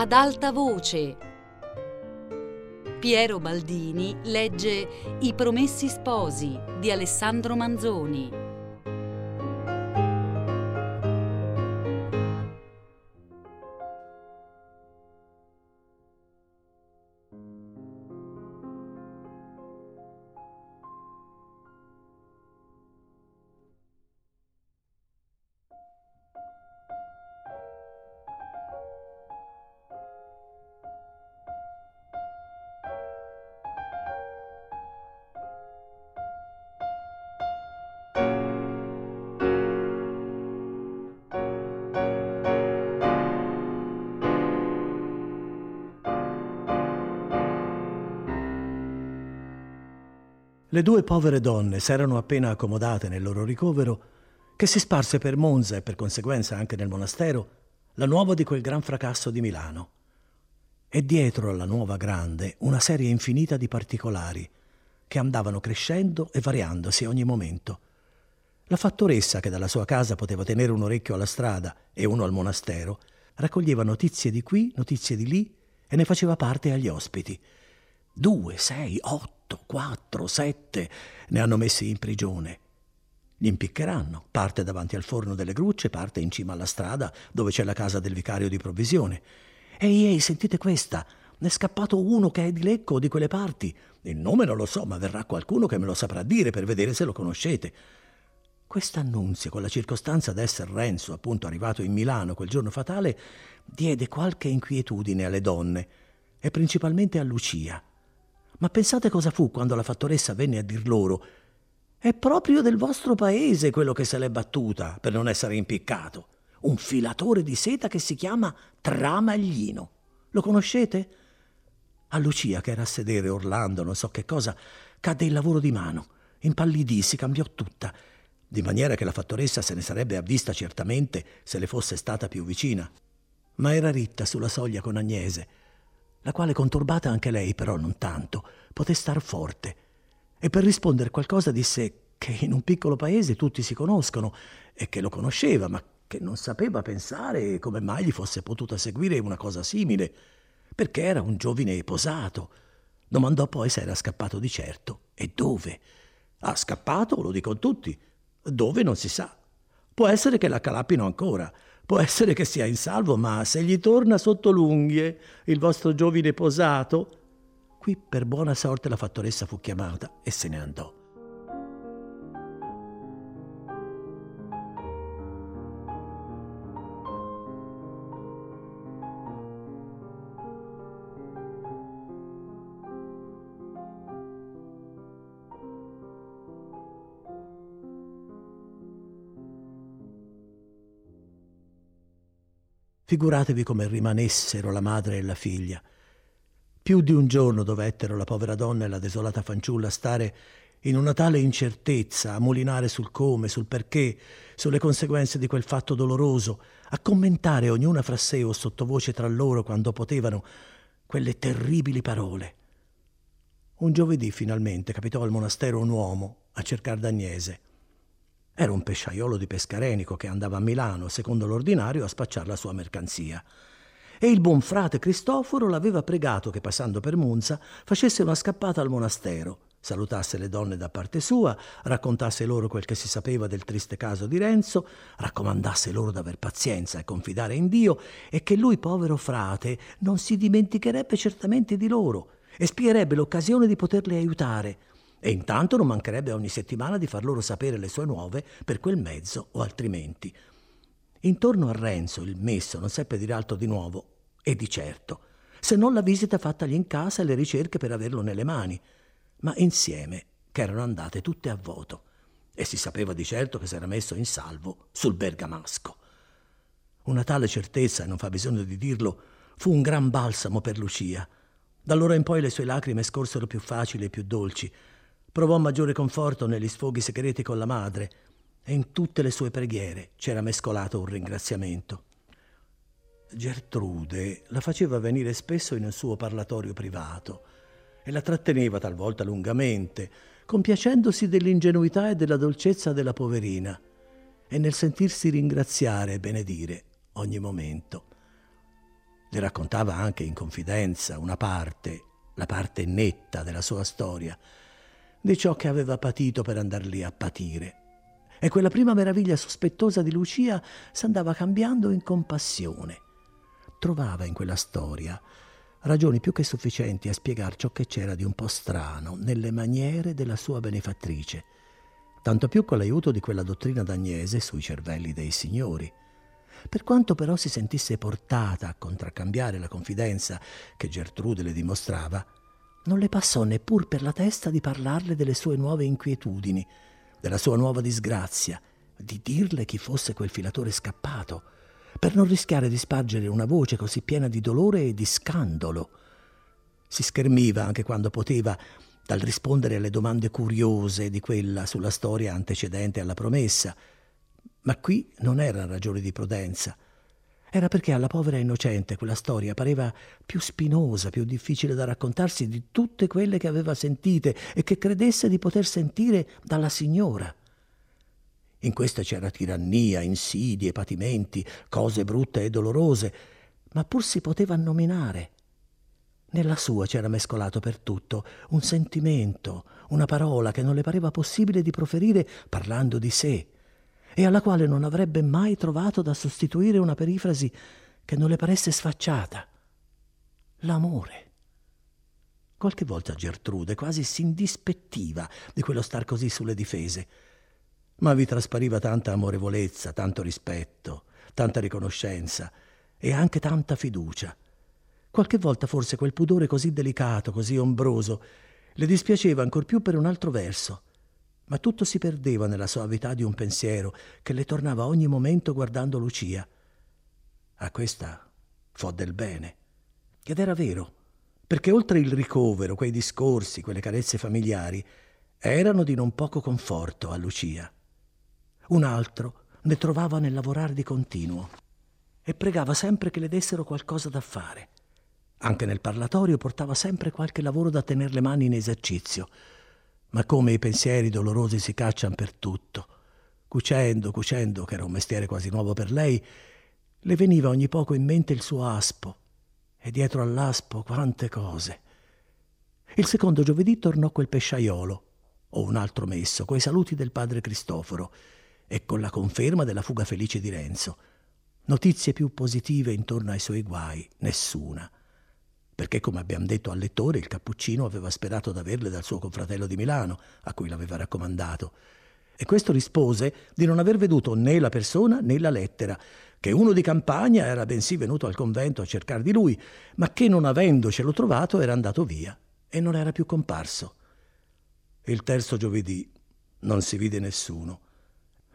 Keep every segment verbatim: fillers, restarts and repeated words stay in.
ad alta voce. Piero Baldini legge I promessi sposi di Alessandro Manzoni. Le due povere donne s'erano appena accomodate nel loro ricovero che si sparse per Monza e per conseguenza anche nel monastero la nuova di quel gran fracasso di Milano. E dietro alla nuova grande una serie infinita di particolari che andavano crescendo e variandosi ogni momento. La fattoressa, che dalla sua casa poteva tenere un orecchio alla strada e uno al monastero, raccoglieva notizie di qui, notizie di lì e ne faceva parte agli ospiti. Due, sei, otto. Quattro, sette, ne hanno messi in prigione. Li impiccheranno, parte davanti al forno delle grucce, parte in cima alla strada dove c'è la casa del vicario di provvisione. Ehi, ehi, sentite questa, ne è scappato uno che è di Lecco o di quelle parti. Il nome non lo so, ma verrà qualcuno che me lo saprà dire per vedere se lo conoscete. Quest'annunzio, con la circostanza d'essere Renzo appunto arrivato in Milano quel giorno fatale, diede qualche inquietudine alle donne e principalmente a Lucia. Ma pensate cosa fu quando la fattoressa venne a dir loro: «È proprio del vostro paese quello che se l'è battuta per non essere impiccato, un filatore di seta che si chiama Tramaglino. Lo conoscete?» A Lucia, che era a sedere orlando non so che cosa, cadde il lavoro di mano, impallidì, si cambiò tutta, di maniera che la fattoressa se ne sarebbe avvista certamente se le fosse stata più vicina. Ma era ritta sulla soglia con Agnese, la quale, conturbata anche lei, però non tanto, poté star forte, e per rispondere qualcosa disse che in un piccolo paese tutti si conoscono e che lo conosceva, ma che non sapeva pensare come mai gli fosse potuta seguire una cosa simile, perché era un giovine posato. Domandò poi se era scappato di certo e dove. Ah, scappato lo dicono tutti, dove non si sa. Può essere che la calappino ancora, può essere che sia in salvo, ma se gli torna sotto l'unghie il vostro giovine posato... Qui per buona sorte la fattoressa fu chiamata e se ne andò. Figuratevi come rimanessero la madre e la figlia. Più di un giorno dovettero la povera donna e la desolata fanciulla stare in una tale incertezza, a mulinare sul come, sul perché, sulle conseguenze di quel fatto doloroso, a commentare ognuna fra sé o sottovoce tra loro, quando potevano, quelle terribili parole. Un giovedì finalmente capitò al monastero un uomo a cercare d'Agnese. Era un pesciaiolo di Pescarenico che andava a Milano, secondo l'ordinario, a spacciare la sua mercanzia. E il buon frate Cristoforo l'aveva pregato che, passando per Monza, facesse una scappata al monastero, salutasse le donne da parte sua, raccontasse loro quel che si sapeva del triste caso di Renzo, raccomandasse loro d'aver pazienza e confidare in Dio, e che lui, povero frate, non si dimenticherebbe certamente di loro e spierebbe l'occasione di poterle aiutare. E intanto non mancherebbe ogni settimana di far loro sapere le sue nuove per quel mezzo o altrimenti. Intorno a Renzo il messo non seppe dir altro di nuovo, e di certo, se non la visita fattagli in casa e le ricerche per averlo nelle mani, ma insieme che erano andate tutte a voto, e si sapeva di certo che s'era messo in salvo sul bergamasco. Una tale certezza, e non fa bisogno di dirlo, fu un gran balsamo per Lucia. D'allora in poi le sue lacrime scorsero più facili e più dolci. Provò maggiore conforto negli sfoghi segreti con la madre, e in tutte le sue preghiere c'era mescolato un ringraziamento. Gertrude la faceva venire spesso in un suo parlatorio privato e la tratteneva talvolta lungamente, compiacendosi dell'ingenuità e della dolcezza della poverina e nel sentirsi ringraziare e benedire ogni momento. Le raccontava anche in confidenza una parte, la parte netta della sua storia, di ciò che aveva patito per andar lì a patire. E quella prima meraviglia sospettosa di Lucia s'andava cambiando in compassione. Trovava in quella storia ragioni più che sufficienti a spiegare ciò che c'era di un po' strano nelle maniere della sua benefattrice, tanto più con l'aiuto di quella dottrina d'Agnese sui cervelli dei signori. Per quanto però si sentisse portata a contraccambiare la confidenza che Gertrude le dimostrava, non le passò neppur per la testa di parlarle delle sue nuove inquietudini, della sua nuova disgrazia, di dirle chi fosse quel filatore scappato, per non rischiare di spargere una voce così piena di dolore e di scandalo. Si schermiva anche quando poteva dal rispondere alle domande curiose di quella sulla storia antecedente alla promessa, ma qui non era ragione di prudenza. Era perché alla povera innocente quella storia pareva più spinosa, più difficile da raccontarsi di tutte quelle che aveva sentite e che credesse di poter sentire dalla signora. In questa c'era tirannia, insidie, patimenti, cose brutte e dolorose, ma pur si poteva nominare. Nella sua c'era mescolato per tutto un sentimento, una parola che non le pareva possibile di proferire parlando di sé, e alla quale non avrebbe mai trovato da sostituire una perifrasi che non le paresse sfacciata. L'amore. Qualche volta Gertrude quasi si indispettiva di quello star così sulle difese, ma vi traspariva tanta amorevolezza, tanto rispetto, tanta riconoscenza e anche tanta fiducia. Qualche volta forse quel pudore così delicato, così ombroso, le dispiaceva ancor più per un altro verso, ma tutto si perdeva nella soavità di un pensiero che le tornava ogni momento guardando Lucia. A questa fo del bene. Ed era vero, perché oltre il ricovero, quei discorsi, quelle carezze familiari, erano di non poco conforto a Lucia. Un altro ne trovava nel lavorare di continuo e pregava sempre che le dessero qualcosa da fare. Anche nel parlatorio portava sempre qualche lavoro da tener le mani in esercizio. Ma come i pensieri dolorosi si cacciano per tutto, cucendo, cucendo, che era un mestiere quasi nuovo per lei, le veniva ogni poco in mente il suo aspo, e dietro all'aspo quante cose. Il secondo giovedì tornò quel pesciaiolo, o un altro messo, coi saluti del padre Cristoforo, e con la conferma della fuga felice di Renzo. Notizie più positive intorno ai suoi guai, nessuna. Perché, come abbiamo detto al lettore, il cappuccino aveva sperato d'averle dal suo confratello di Milano, a cui l'aveva raccomandato, e questo rispose di non aver veduto né la persona né la lettera, che uno di campagna era bensì venuto al convento a cercare di lui, ma che non avendocelo trovato era andato via e non era più comparso. Il terzo giovedì non si vide nessuno,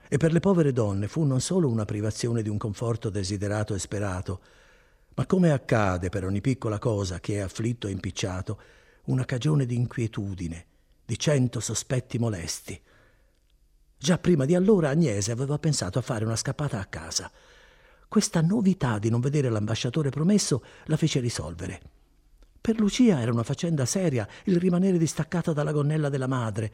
e per le povere donne fu non solo una privazione di un conforto desiderato e sperato, ma come accade per ogni piccola cosa che è afflitto e impicciato, una cagione di inquietudine, di cento sospetti molesti. Già prima di allora Agnese aveva pensato a fare una scappata a casa. Questa novità di non vedere l'ambasciatore promesso la fece risolvere. Per Lucia era una faccenda seria il rimanere distaccata dalla gonnella della madre,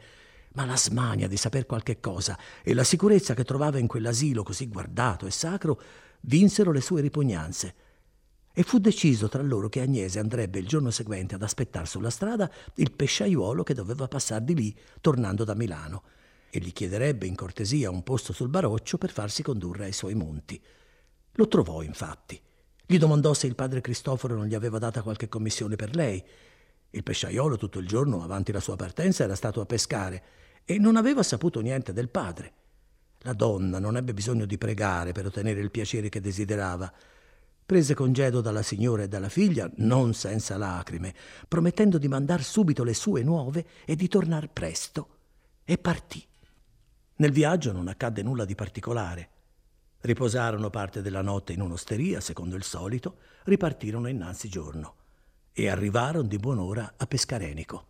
ma la smania di saper qualche cosa e la sicurezza che trovava in quell'asilo così guardato e sacro vinsero le sue ripugnanze. E fu deciso tra loro che Agnese andrebbe il giorno seguente ad aspettar sulla strada il pesciaiuolo che doveva passar di lì tornando da Milano e gli chiederebbe in cortesia un posto sul baroccio per farsi condurre ai suoi monti. Lo trovò infatti. Gli domandò se il padre Cristoforo non gli aveva data qualche commissione per lei. Il pesciaiuolo tutto il giorno avanti la sua partenza era stato a pescare e non aveva saputo niente del padre. La donna non ebbe bisogno di pregare per ottenere il piacere che desiderava. Prese congedo dalla signora e dalla figlia, non senza lacrime, promettendo di mandar subito le sue nuove e di tornar presto, e partì. Nel viaggio non accadde nulla di particolare. Riposarono parte della notte in un'osteria, secondo il solito, ripartirono innanzi giorno e arrivarono di buon'ora a Pescarenico.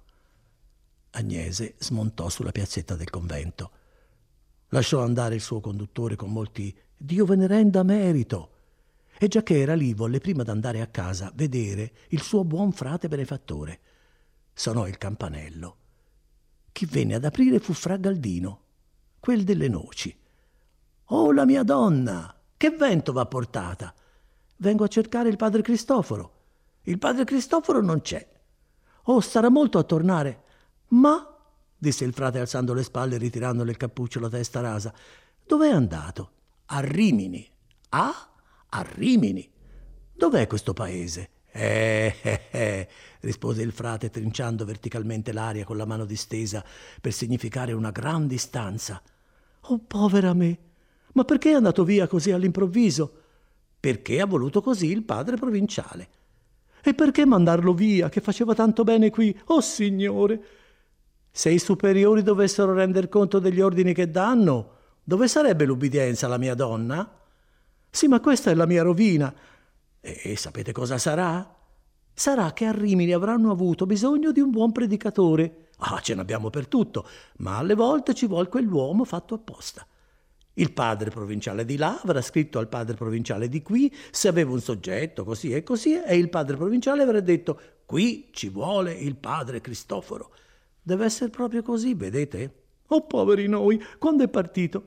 Agnese smontò sulla piazzetta del convento. Lasciò andare il suo conduttore con molti «Dio ve ne renda merito», e già che era lì volle prima d'andare a casa vedere il suo buon frate benefattore. Sonò il campanello. Chi venne ad aprire fu Fra Galdino, quel delle noci. «Oh, la mia donna! Che vento va portata! vengo a cercare il padre Cristoforo. Il padre Cristoforo non c'è. Oh, starà molto a tornare. Ma, disse il frate alzando le spalle e ritirandole il cappuccio e la testa rasa, dov'è andato? A Rimini. Ah, a Rimini. Dov'è questo paese? Eh, eh, eh, rispose il frate trinciando verticalmente l'aria con la mano distesa per significare una gran distanza. Oh, povera me! Ma perché è andato via così all'improvviso? Perché ha voluto così il padre provinciale. E perché mandarlo via, che faceva tanto bene qui? Oh, Signore! Se i superiori dovessero render conto degli ordini che danno, dove sarebbe l'ubbidienza, la mia donna? Sì, ma questa è la mia rovina. E sapete cosa sarà? Sarà che a Rimini avranno avuto bisogno di un buon predicatore. Ah, ce n'abbiamo per tutto, ma alle volte ci vuol quell'uomo fatto apposta. Il padre provinciale di là avrà scritto al padre provinciale di qui se aveva un soggetto, così e così, e il padre provinciale avrà detto: qui ci vuole il padre Cristoforo. Deve essere proprio così, vedete? Oh, poveri noi, quando è partito?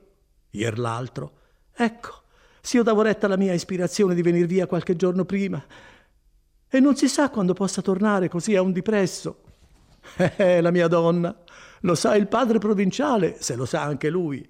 Ier l'altro. Ecco, se io davo retta alla mia ispirazione di venir via qualche giorno prima. E non si sa quando possa tornare, così è un dipresso. Eh, la mia donna, lo sa il padre provinciale, se lo sa anche lui.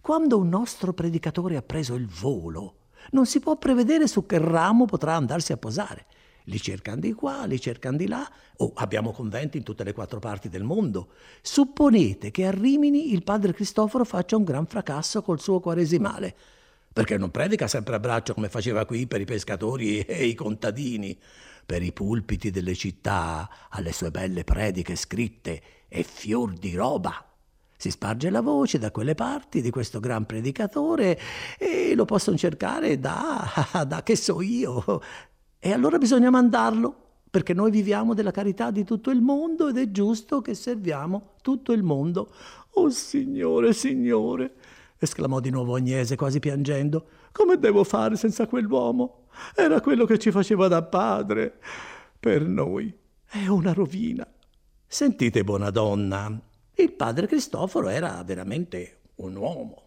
Quando un nostro predicatore ha preso il volo, non si può prevedere su che ramo potrà andarsi a posare. Li cercano di qua, li cercano di là. Oh, abbiamo conventi in tutte le quattro parti del mondo. Supponete che a Rimini il padre Cristoforo faccia un gran fracasso col suo quaresimale, perché non predica sempre a braccio come faceva qui per i pescatori e i contadini, per i pulpiti delle città, alle sue belle prediche scritte e fior di roba. Si sparge la voce da quelle parti di questo gran predicatore e lo possono cercare da, da che so io. E allora bisogna mandarlo, perché noi viviamo della carità di tutto il mondo ed è giusto che serviamo tutto il mondo. Oh, Signore, Signore! Esclamò di nuovo Agnese, quasi piangendo. Come devo fare senza quell'uomo? Era quello che ci faceva da padre. Per noi è una rovina. Sentite, buona donna, il padre Cristoforo era veramente un uomo.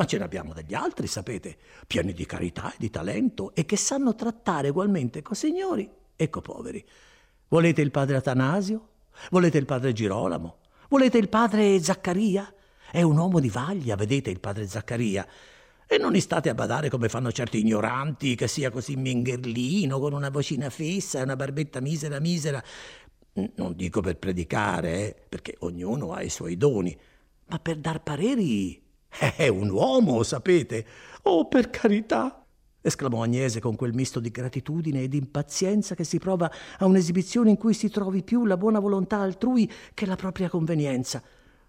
Ma ce ne abbiamo degli altri, sapete, pieni di carità e di talento e che sanno trattare ugualmente co signori e co poveri. Volete il padre Atanasio? Volete il padre Girolamo? Volete il padre Zaccaria? È un uomo di vaglia, vedete, il padre Zaccaria. E non state a badare come fanno certi ignoranti, che sia così mingherlino, con una vocina fessa e una barbetta misera misera. Non dico per predicare, eh, perché ognuno ha i suoi doni, ma per dar pareri. È un uomo, sapete. Oh, per carità! Esclamò Agnese con quel misto di gratitudine e di impazienza che si prova a un'esibizione in cui si trovi più la buona volontà altrui che la propria convenienza.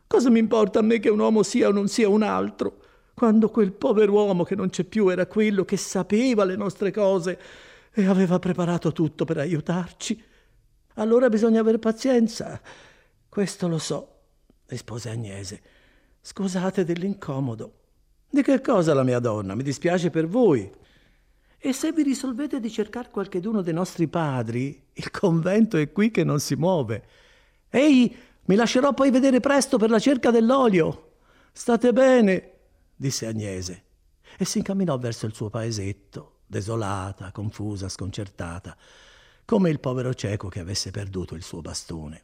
Cosa mi importa a me che un uomo sia o non sia un altro, quando quel povero uomo che non c'è più era quello che sapeva le nostre cose e aveva preparato tutto per aiutarci? Allora bisogna aver pazienza. Questo lo so, rispose Agnese. Scusate dell'incomodo. Di che cosa, la mia donna? Mi dispiace per voi. E se vi risolvete di cercare qualcheduno dei nostri padri, il convento è qui che non si muove. Ehi! Mi lascerò poi vedere presto per la cerca dell'olio. State bene, disse Agnese, e si incamminò verso il suo paesetto, desolata, confusa, sconcertata, come il povero cieco che avesse perduto il suo bastone.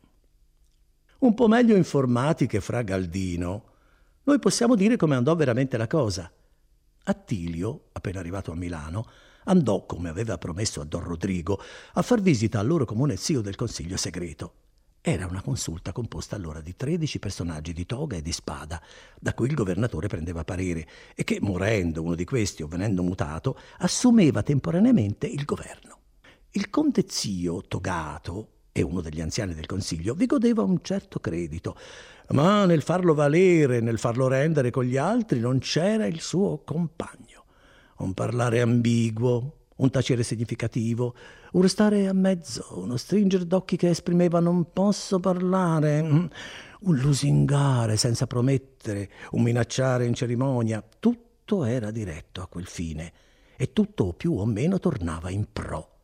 Un po' meglio informati che Fra Galdino, noi possiamo dire come andò veramente la cosa. Attilio, appena arrivato a Milano, andò, come aveva promesso a Don Rodrigo, a far visita al loro comune zio del Consiglio Segreto. Era una consulta composta allora di tredici personaggi di toga e di spada, da cui il governatore prendeva parere, e che, morendo uno di questi o venendo mutato, assumeva temporaneamente il governo. Il conte zio togato, e uno degli anziani del consiglio, vi godeva un certo credito, ma nel farlo valere, nel farlo rendere con gli altri, non c'era il suo compagno. Un parlare ambiguo, un tacere significativo, un restare a mezzo, uno stringer d'occhi che esprimeva non posso parlare, un lusingare senza promettere, un minacciare in cerimonia. Tutto era diretto a quel fine e tutto più o meno tornava in pro,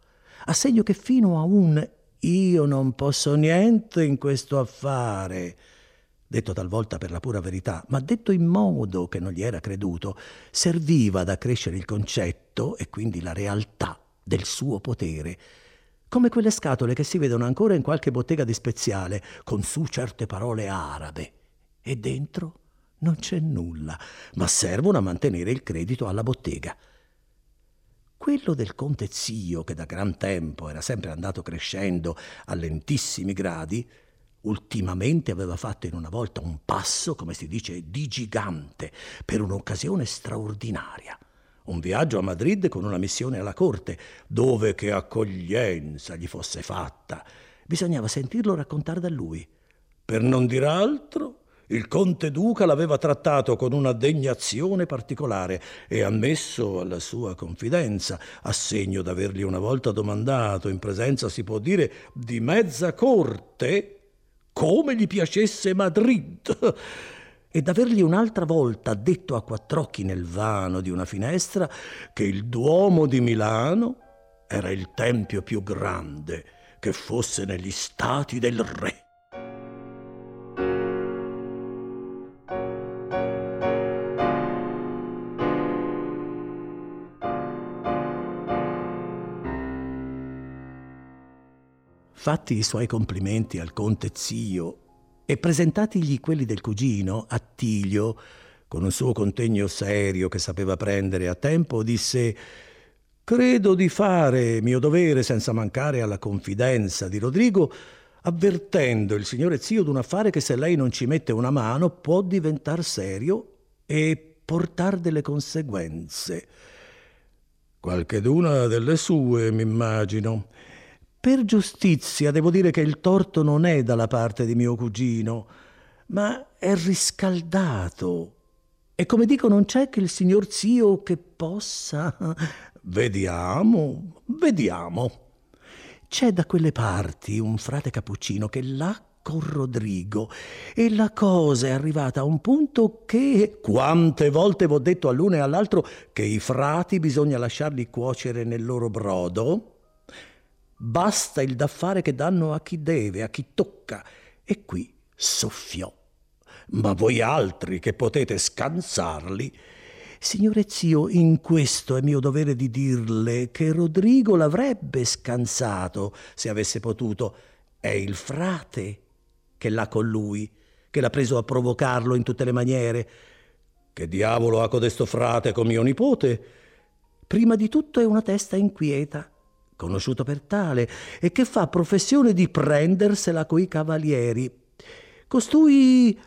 a segno che fino a un io non posso niente in questo affare, detto talvolta per la pura verità, ma detto in modo che non gli era creduto, serviva ad accrescere il concetto e quindi la realtà del suo potere, come quelle scatole che si vedono ancora in qualche bottega di speziale, con su certe parole arabe, e dentro non c'è nulla, ma servono a mantenere il credito alla bottega. Quello del conte zio, che da gran tempo era sempre andato crescendo a lentissimi gradi, ultimamente aveva fatto in una volta un passo, come si dice, di gigante, per un'occasione straordinaria. Un viaggio a Madrid con una missione alla corte, dove che accoglienza gli fosse fatta. Bisognava sentirlo raccontare da lui. Per non dir altro, il conte duca l'aveva trattato con una degnazione particolare e ammesso alla sua confidenza, a segno d'avergli una volta domandato, in presenza, si può dire, di mezza corte, come gli piacesse Madrid, e d'avergli un'altra volta detto a quattr'occhi nel vano di una finestra che il Duomo di Milano era il tempio più grande che fosse negli stati del re. Fatti i suoi complimenti al conte zio e presentatigli quelli del cugino, Attilio, con un suo contegno serio che sapeva prendere a tempo, disse: «Credo di fare mio dovere senza mancare alla confidenza di Rodrigo, avvertendo il signore zio d'un affare che, se lei non ci mette una mano, può diventar serio e portar delle conseguenze. Qualcheduna delle sue, m'immagino. Per giustizia devo dire che il torto non è dalla parte di mio cugino, ma è riscaldato. E come dico, non c'è che il signor zio che possa... Vediamo, vediamo. C'è da quelle parti un frate cappuccino che là con Rodrigo, e la cosa è arrivata a un punto che... Quante volte v'ho detto all'uno e all'altro che i frati bisogna lasciarli cuocere nel loro brodo... Basta il da fare che danno a chi deve, a chi tocca». E qui soffiò: «Ma voi altri che potete scansarli». «Signore zio, in questo è mio dovere di dirle che Rodrigo l'avrebbe scansato se avesse potuto. È il frate che l'ha con lui, che l'ha preso a provocarlo in tutte le maniere». «Che diavolo ha codesto frate con mio nipote?» «Prima di tutto è una testa inquieta, conosciuto per tale, e che fa professione di prendersela coi cavalieri. Costui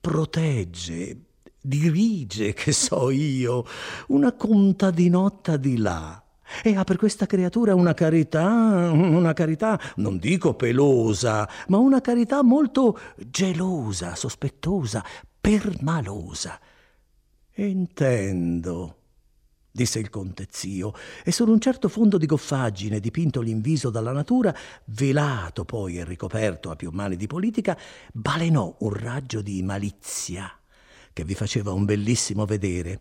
protegge, dirige, che so io, una contadinotta di là, e ha per questa creatura una carità, una carità, non dico pelosa, ma una carità molto gelosa, sospettosa, permalosa». «Intendo», disse il conte zio, e solo un certo fondo di goffaggine, dipintogli in viso dalla natura, velato poi e ricoperto a più mani di politica, balenò un raggio di malizia che vi faceva un bellissimo vedere.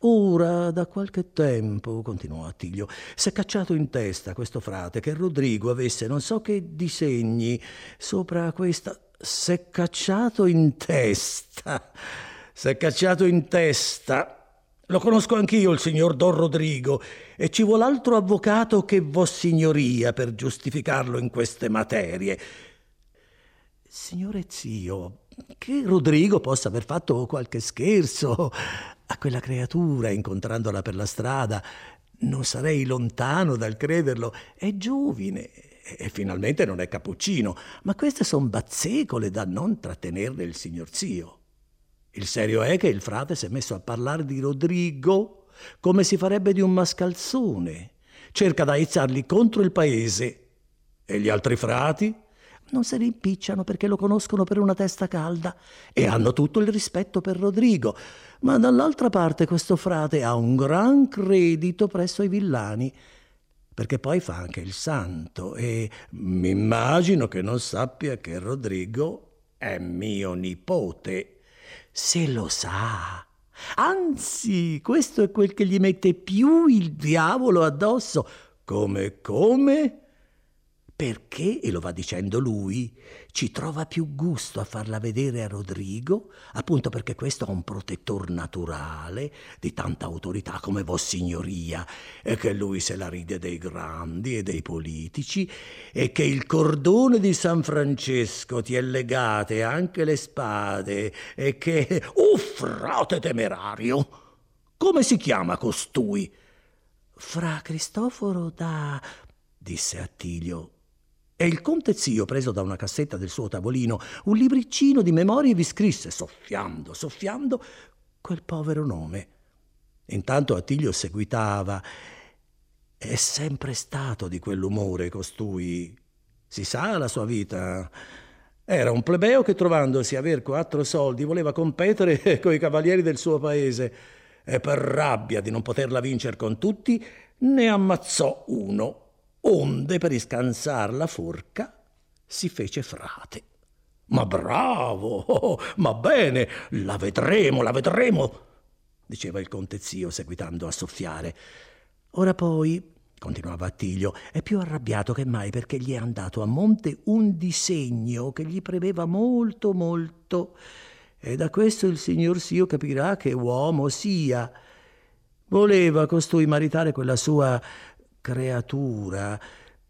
«Ora, da qualche tempo», continuò Attilio, «s'è cacciato in testa questo frate che Rodrigo avesse non so che disegni sopra questa...» «S'è cacciato in testa, s'è cacciato in testa. Lo conosco anch'io il signor Don Rodrigo, e ci vuol altro avvocato che vossignoria per giustificarlo in queste materie». «Signore zio, che Rodrigo possa aver fatto qualche scherzo a quella creatura incontrandola per la strada, non sarei lontano dal crederlo. È giovine e finalmente non è cappuccino, ma queste son bazzecole da non trattenerne il signor zio. Il serio è che il frate si è messo a parlare di Rodrigo come si farebbe di un mascalzone. Cerca da aizzarli contro il paese. E gli altri frati non se ne impicciano, perché lo conoscono per una testa calda e hanno tutto il rispetto per Rodrigo. Ma dall'altra parte questo frate ha un gran credito presso i villani, perché poi fa anche il santo, e m'immagino che non sappia che Rodrigo è mio nipote». «Se lo sa, anzi, questo è quel che gli mette più il diavolo addosso». «Come, come?» perché, e lo va dicendo lui, ci trova più gusto a farla vedere a Rodrigo, appunto perché questo ha un protettor naturale di tanta autorità come Vossignoria, e che lui se la ride dei grandi e dei politici, e che il cordone di San Francesco ti è legate anche le spade, e che... Oh, frate temerario! Come si chiama costui? Fra Cristoforo da... disse Attilio. E il conte zio, preso da una cassetta del suo tavolino un libriccino di memorie, vi scrisse, soffiando, soffiando, quel povero nome. Intanto Attilio seguitava. È sempre stato di quell'umore costui. Si sa la sua vita. Era un plebeo che, trovandosi a aver quattro soldi, voleva competere coi cavalieri del suo paese. E per rabbia di non poterla vincere con tutti, ne ammazzò uno. Onde, per iscansar la forca, si fece frate. Ma bravo, oh, ma bene, la vedremo, la vedremo, diceva il conte zio, seguitando a soffiare. Ora poi, continuava Attilio, è più arrabbiato che mai perché gli è andato a monte un disegno che gli premeva molto, molto, e da questo il signor zio capirà che uomo sia. Voleva costui maritare quella sua creatura,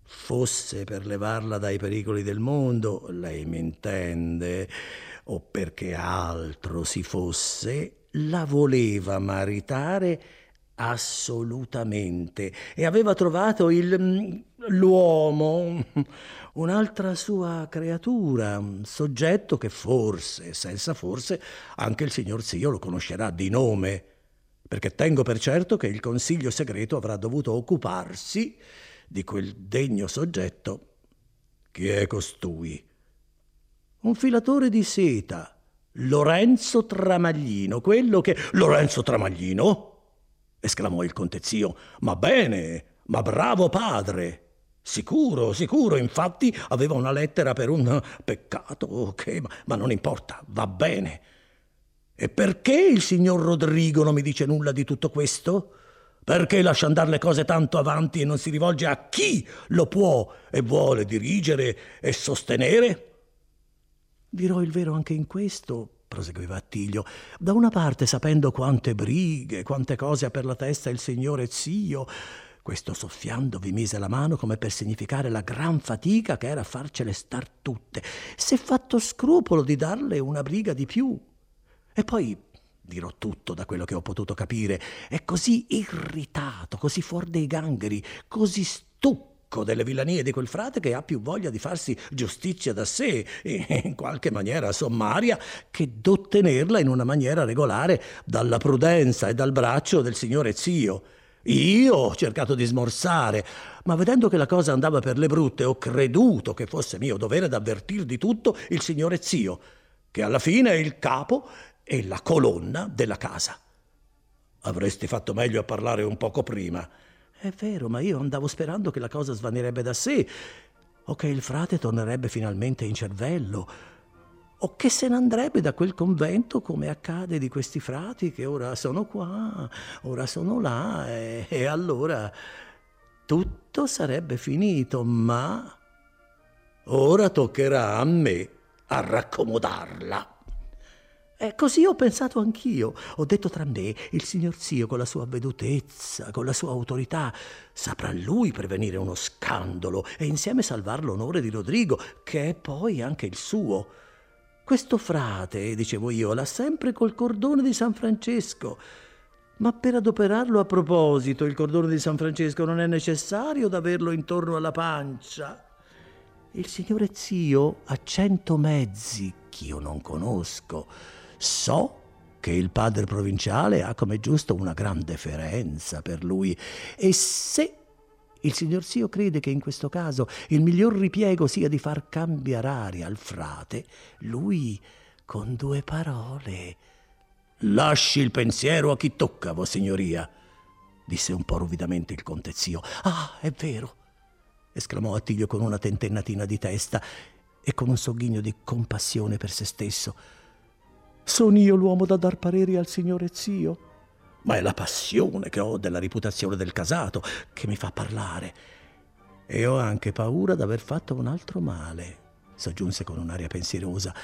fosse per levarla dai pericoli del mondo, lei m'intende, o perché altro si fosse, la voleva maritare assolutamente, e aveva trovato il, l'uomo, un'altra sua creatura, un soggetto che forse, senza forse, anche il signor zio lo conoscerà di nome, perché tengo per certo che il consiglio segreto avrà dovuto occuparsi di quel degno soggetto. Chi è costui? Un filatore di seta, Lorenzo Tramaglino, quello che... Lorenzo Tramaglino? Esclamò il conte zio. Ma bene, ma bravo padre! Sicuro, sicuro, infatti aveva una lettera per un peccato, okay, ma, ma non importa, va bene. E perché il signor Rodrigo non mi dice nulla di tutto questo? Perché lascia andare le cose tanto avanti e non si rivolge a chi lo può e vuole dirigere e sostenere? Dirò il vero anche in questo, proseguiva Attilio. Da una parte, sapendo quante brighe, quante cose ha per la testa il signore zio, questo soffiando vi mise la mano come per significare la gran fatica che era farcele star tutte, s'è fatto scrupolo di darle una briga di più. E poi, dirò tutto da quello che ho potuto capire, è così irritato, così fuor dei gangheri, così stucco delle villanie di quel frate che ha più voglia di farsi giustizia da sé, in qualche maniera sommaria, che d'ottenerla in una maniera regolare dalla prudenza e dal braccio del signore zio. Io ho cercato di smorzare, ma vedendo che la cosa andava per le brutte, ho creduto che fosse mio dovere d'avvertir di tutto il signore zio, che alla fine è il capo e la colonna della casa. Avresti fatto meglio a parlare un poco prima. È vero, ma io andavo sperando che la cosa svanirebbe da sé, o che il frate tornerebbe finalmente in cervello, o che se ne andrebbe da quel convento, come accade di questi frati che ora sono qua, ora sono là, e, e allora tutto sarebbe finito. Ma ora toccherà a me a raccomodarla. E così ho pensato anch'io, ho detto tra me, il signor zio con la sua avvedutezza, con la sua autorità, saprà lui prevenire uno scandalo e insieme salvar l'onore di Rodrigo, che è poi anche il suo. Questo frate, dicevo io, l'ha sempre col cordone di San Francesco, ma per adoperarlo a proposito il cordone di San Francesco non è necessario d'averlo intorno alla pancia. Il signore zio ha cento mezzi che io non conosco. So che il padre provinciale ha come giusto una gran deferenza per lui, e se il signor zio crede che in questo caso il miglior ripiego sia di far cambiare aria al frate, lui con due parole... «Lasci il pensiero a chi tocca, Vossignoria», disse un po' ruvidamente il conte zio. «Ah, è vero», esclamò Attilio con una tentennatina di testa e con un sogghigno di compassione per se stesso. «Sono io l'uomo da dar pareri al signore zio? Ma è la passione che ho della reputazione del casato che mi fa parlare. E ho anche paura d'aver fatto un altro male, soggiunse con un'aria pensierosa.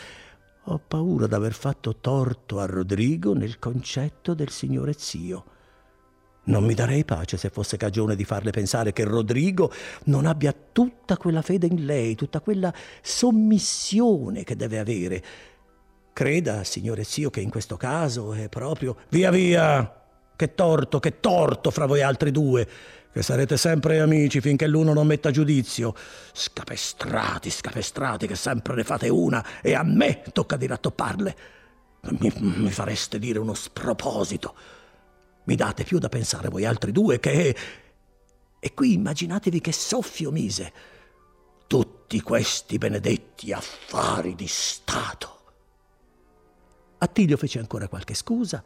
Ho paura d'aver fatto torto a Rodrigo nel concetto del signore zio. Non mi darei pace se fosse cagione di farle pensare che Rodrigo non abbia tutta quella fede in lei, tutta quella sommissione che deve avere. Creda, signore zio, che in questo caso è proprio... Via via! Che torto, che torto fra voi altri due, che sarete sempre amici finché l'uno non metta giudizio. Scapestrati, scapestrati, che sempre ne fate una e a me tocca di rattopparle. Mi, mi fareste dire uno sproposito. Mi date più da pensare voi altri due che... E qui immaginatevi che soffio mise. Tutti questi benedetti affari di Stato. Attilio fece ancora qualche scusa,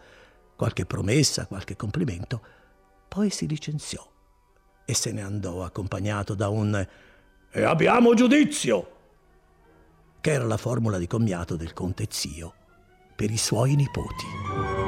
qualche promessa, qualche complimento, poi si licenziò e se ne andò accompagnato da un «E abbiamo giudizio!», che era la formula di commiato del conte zio per i suoi nipoti.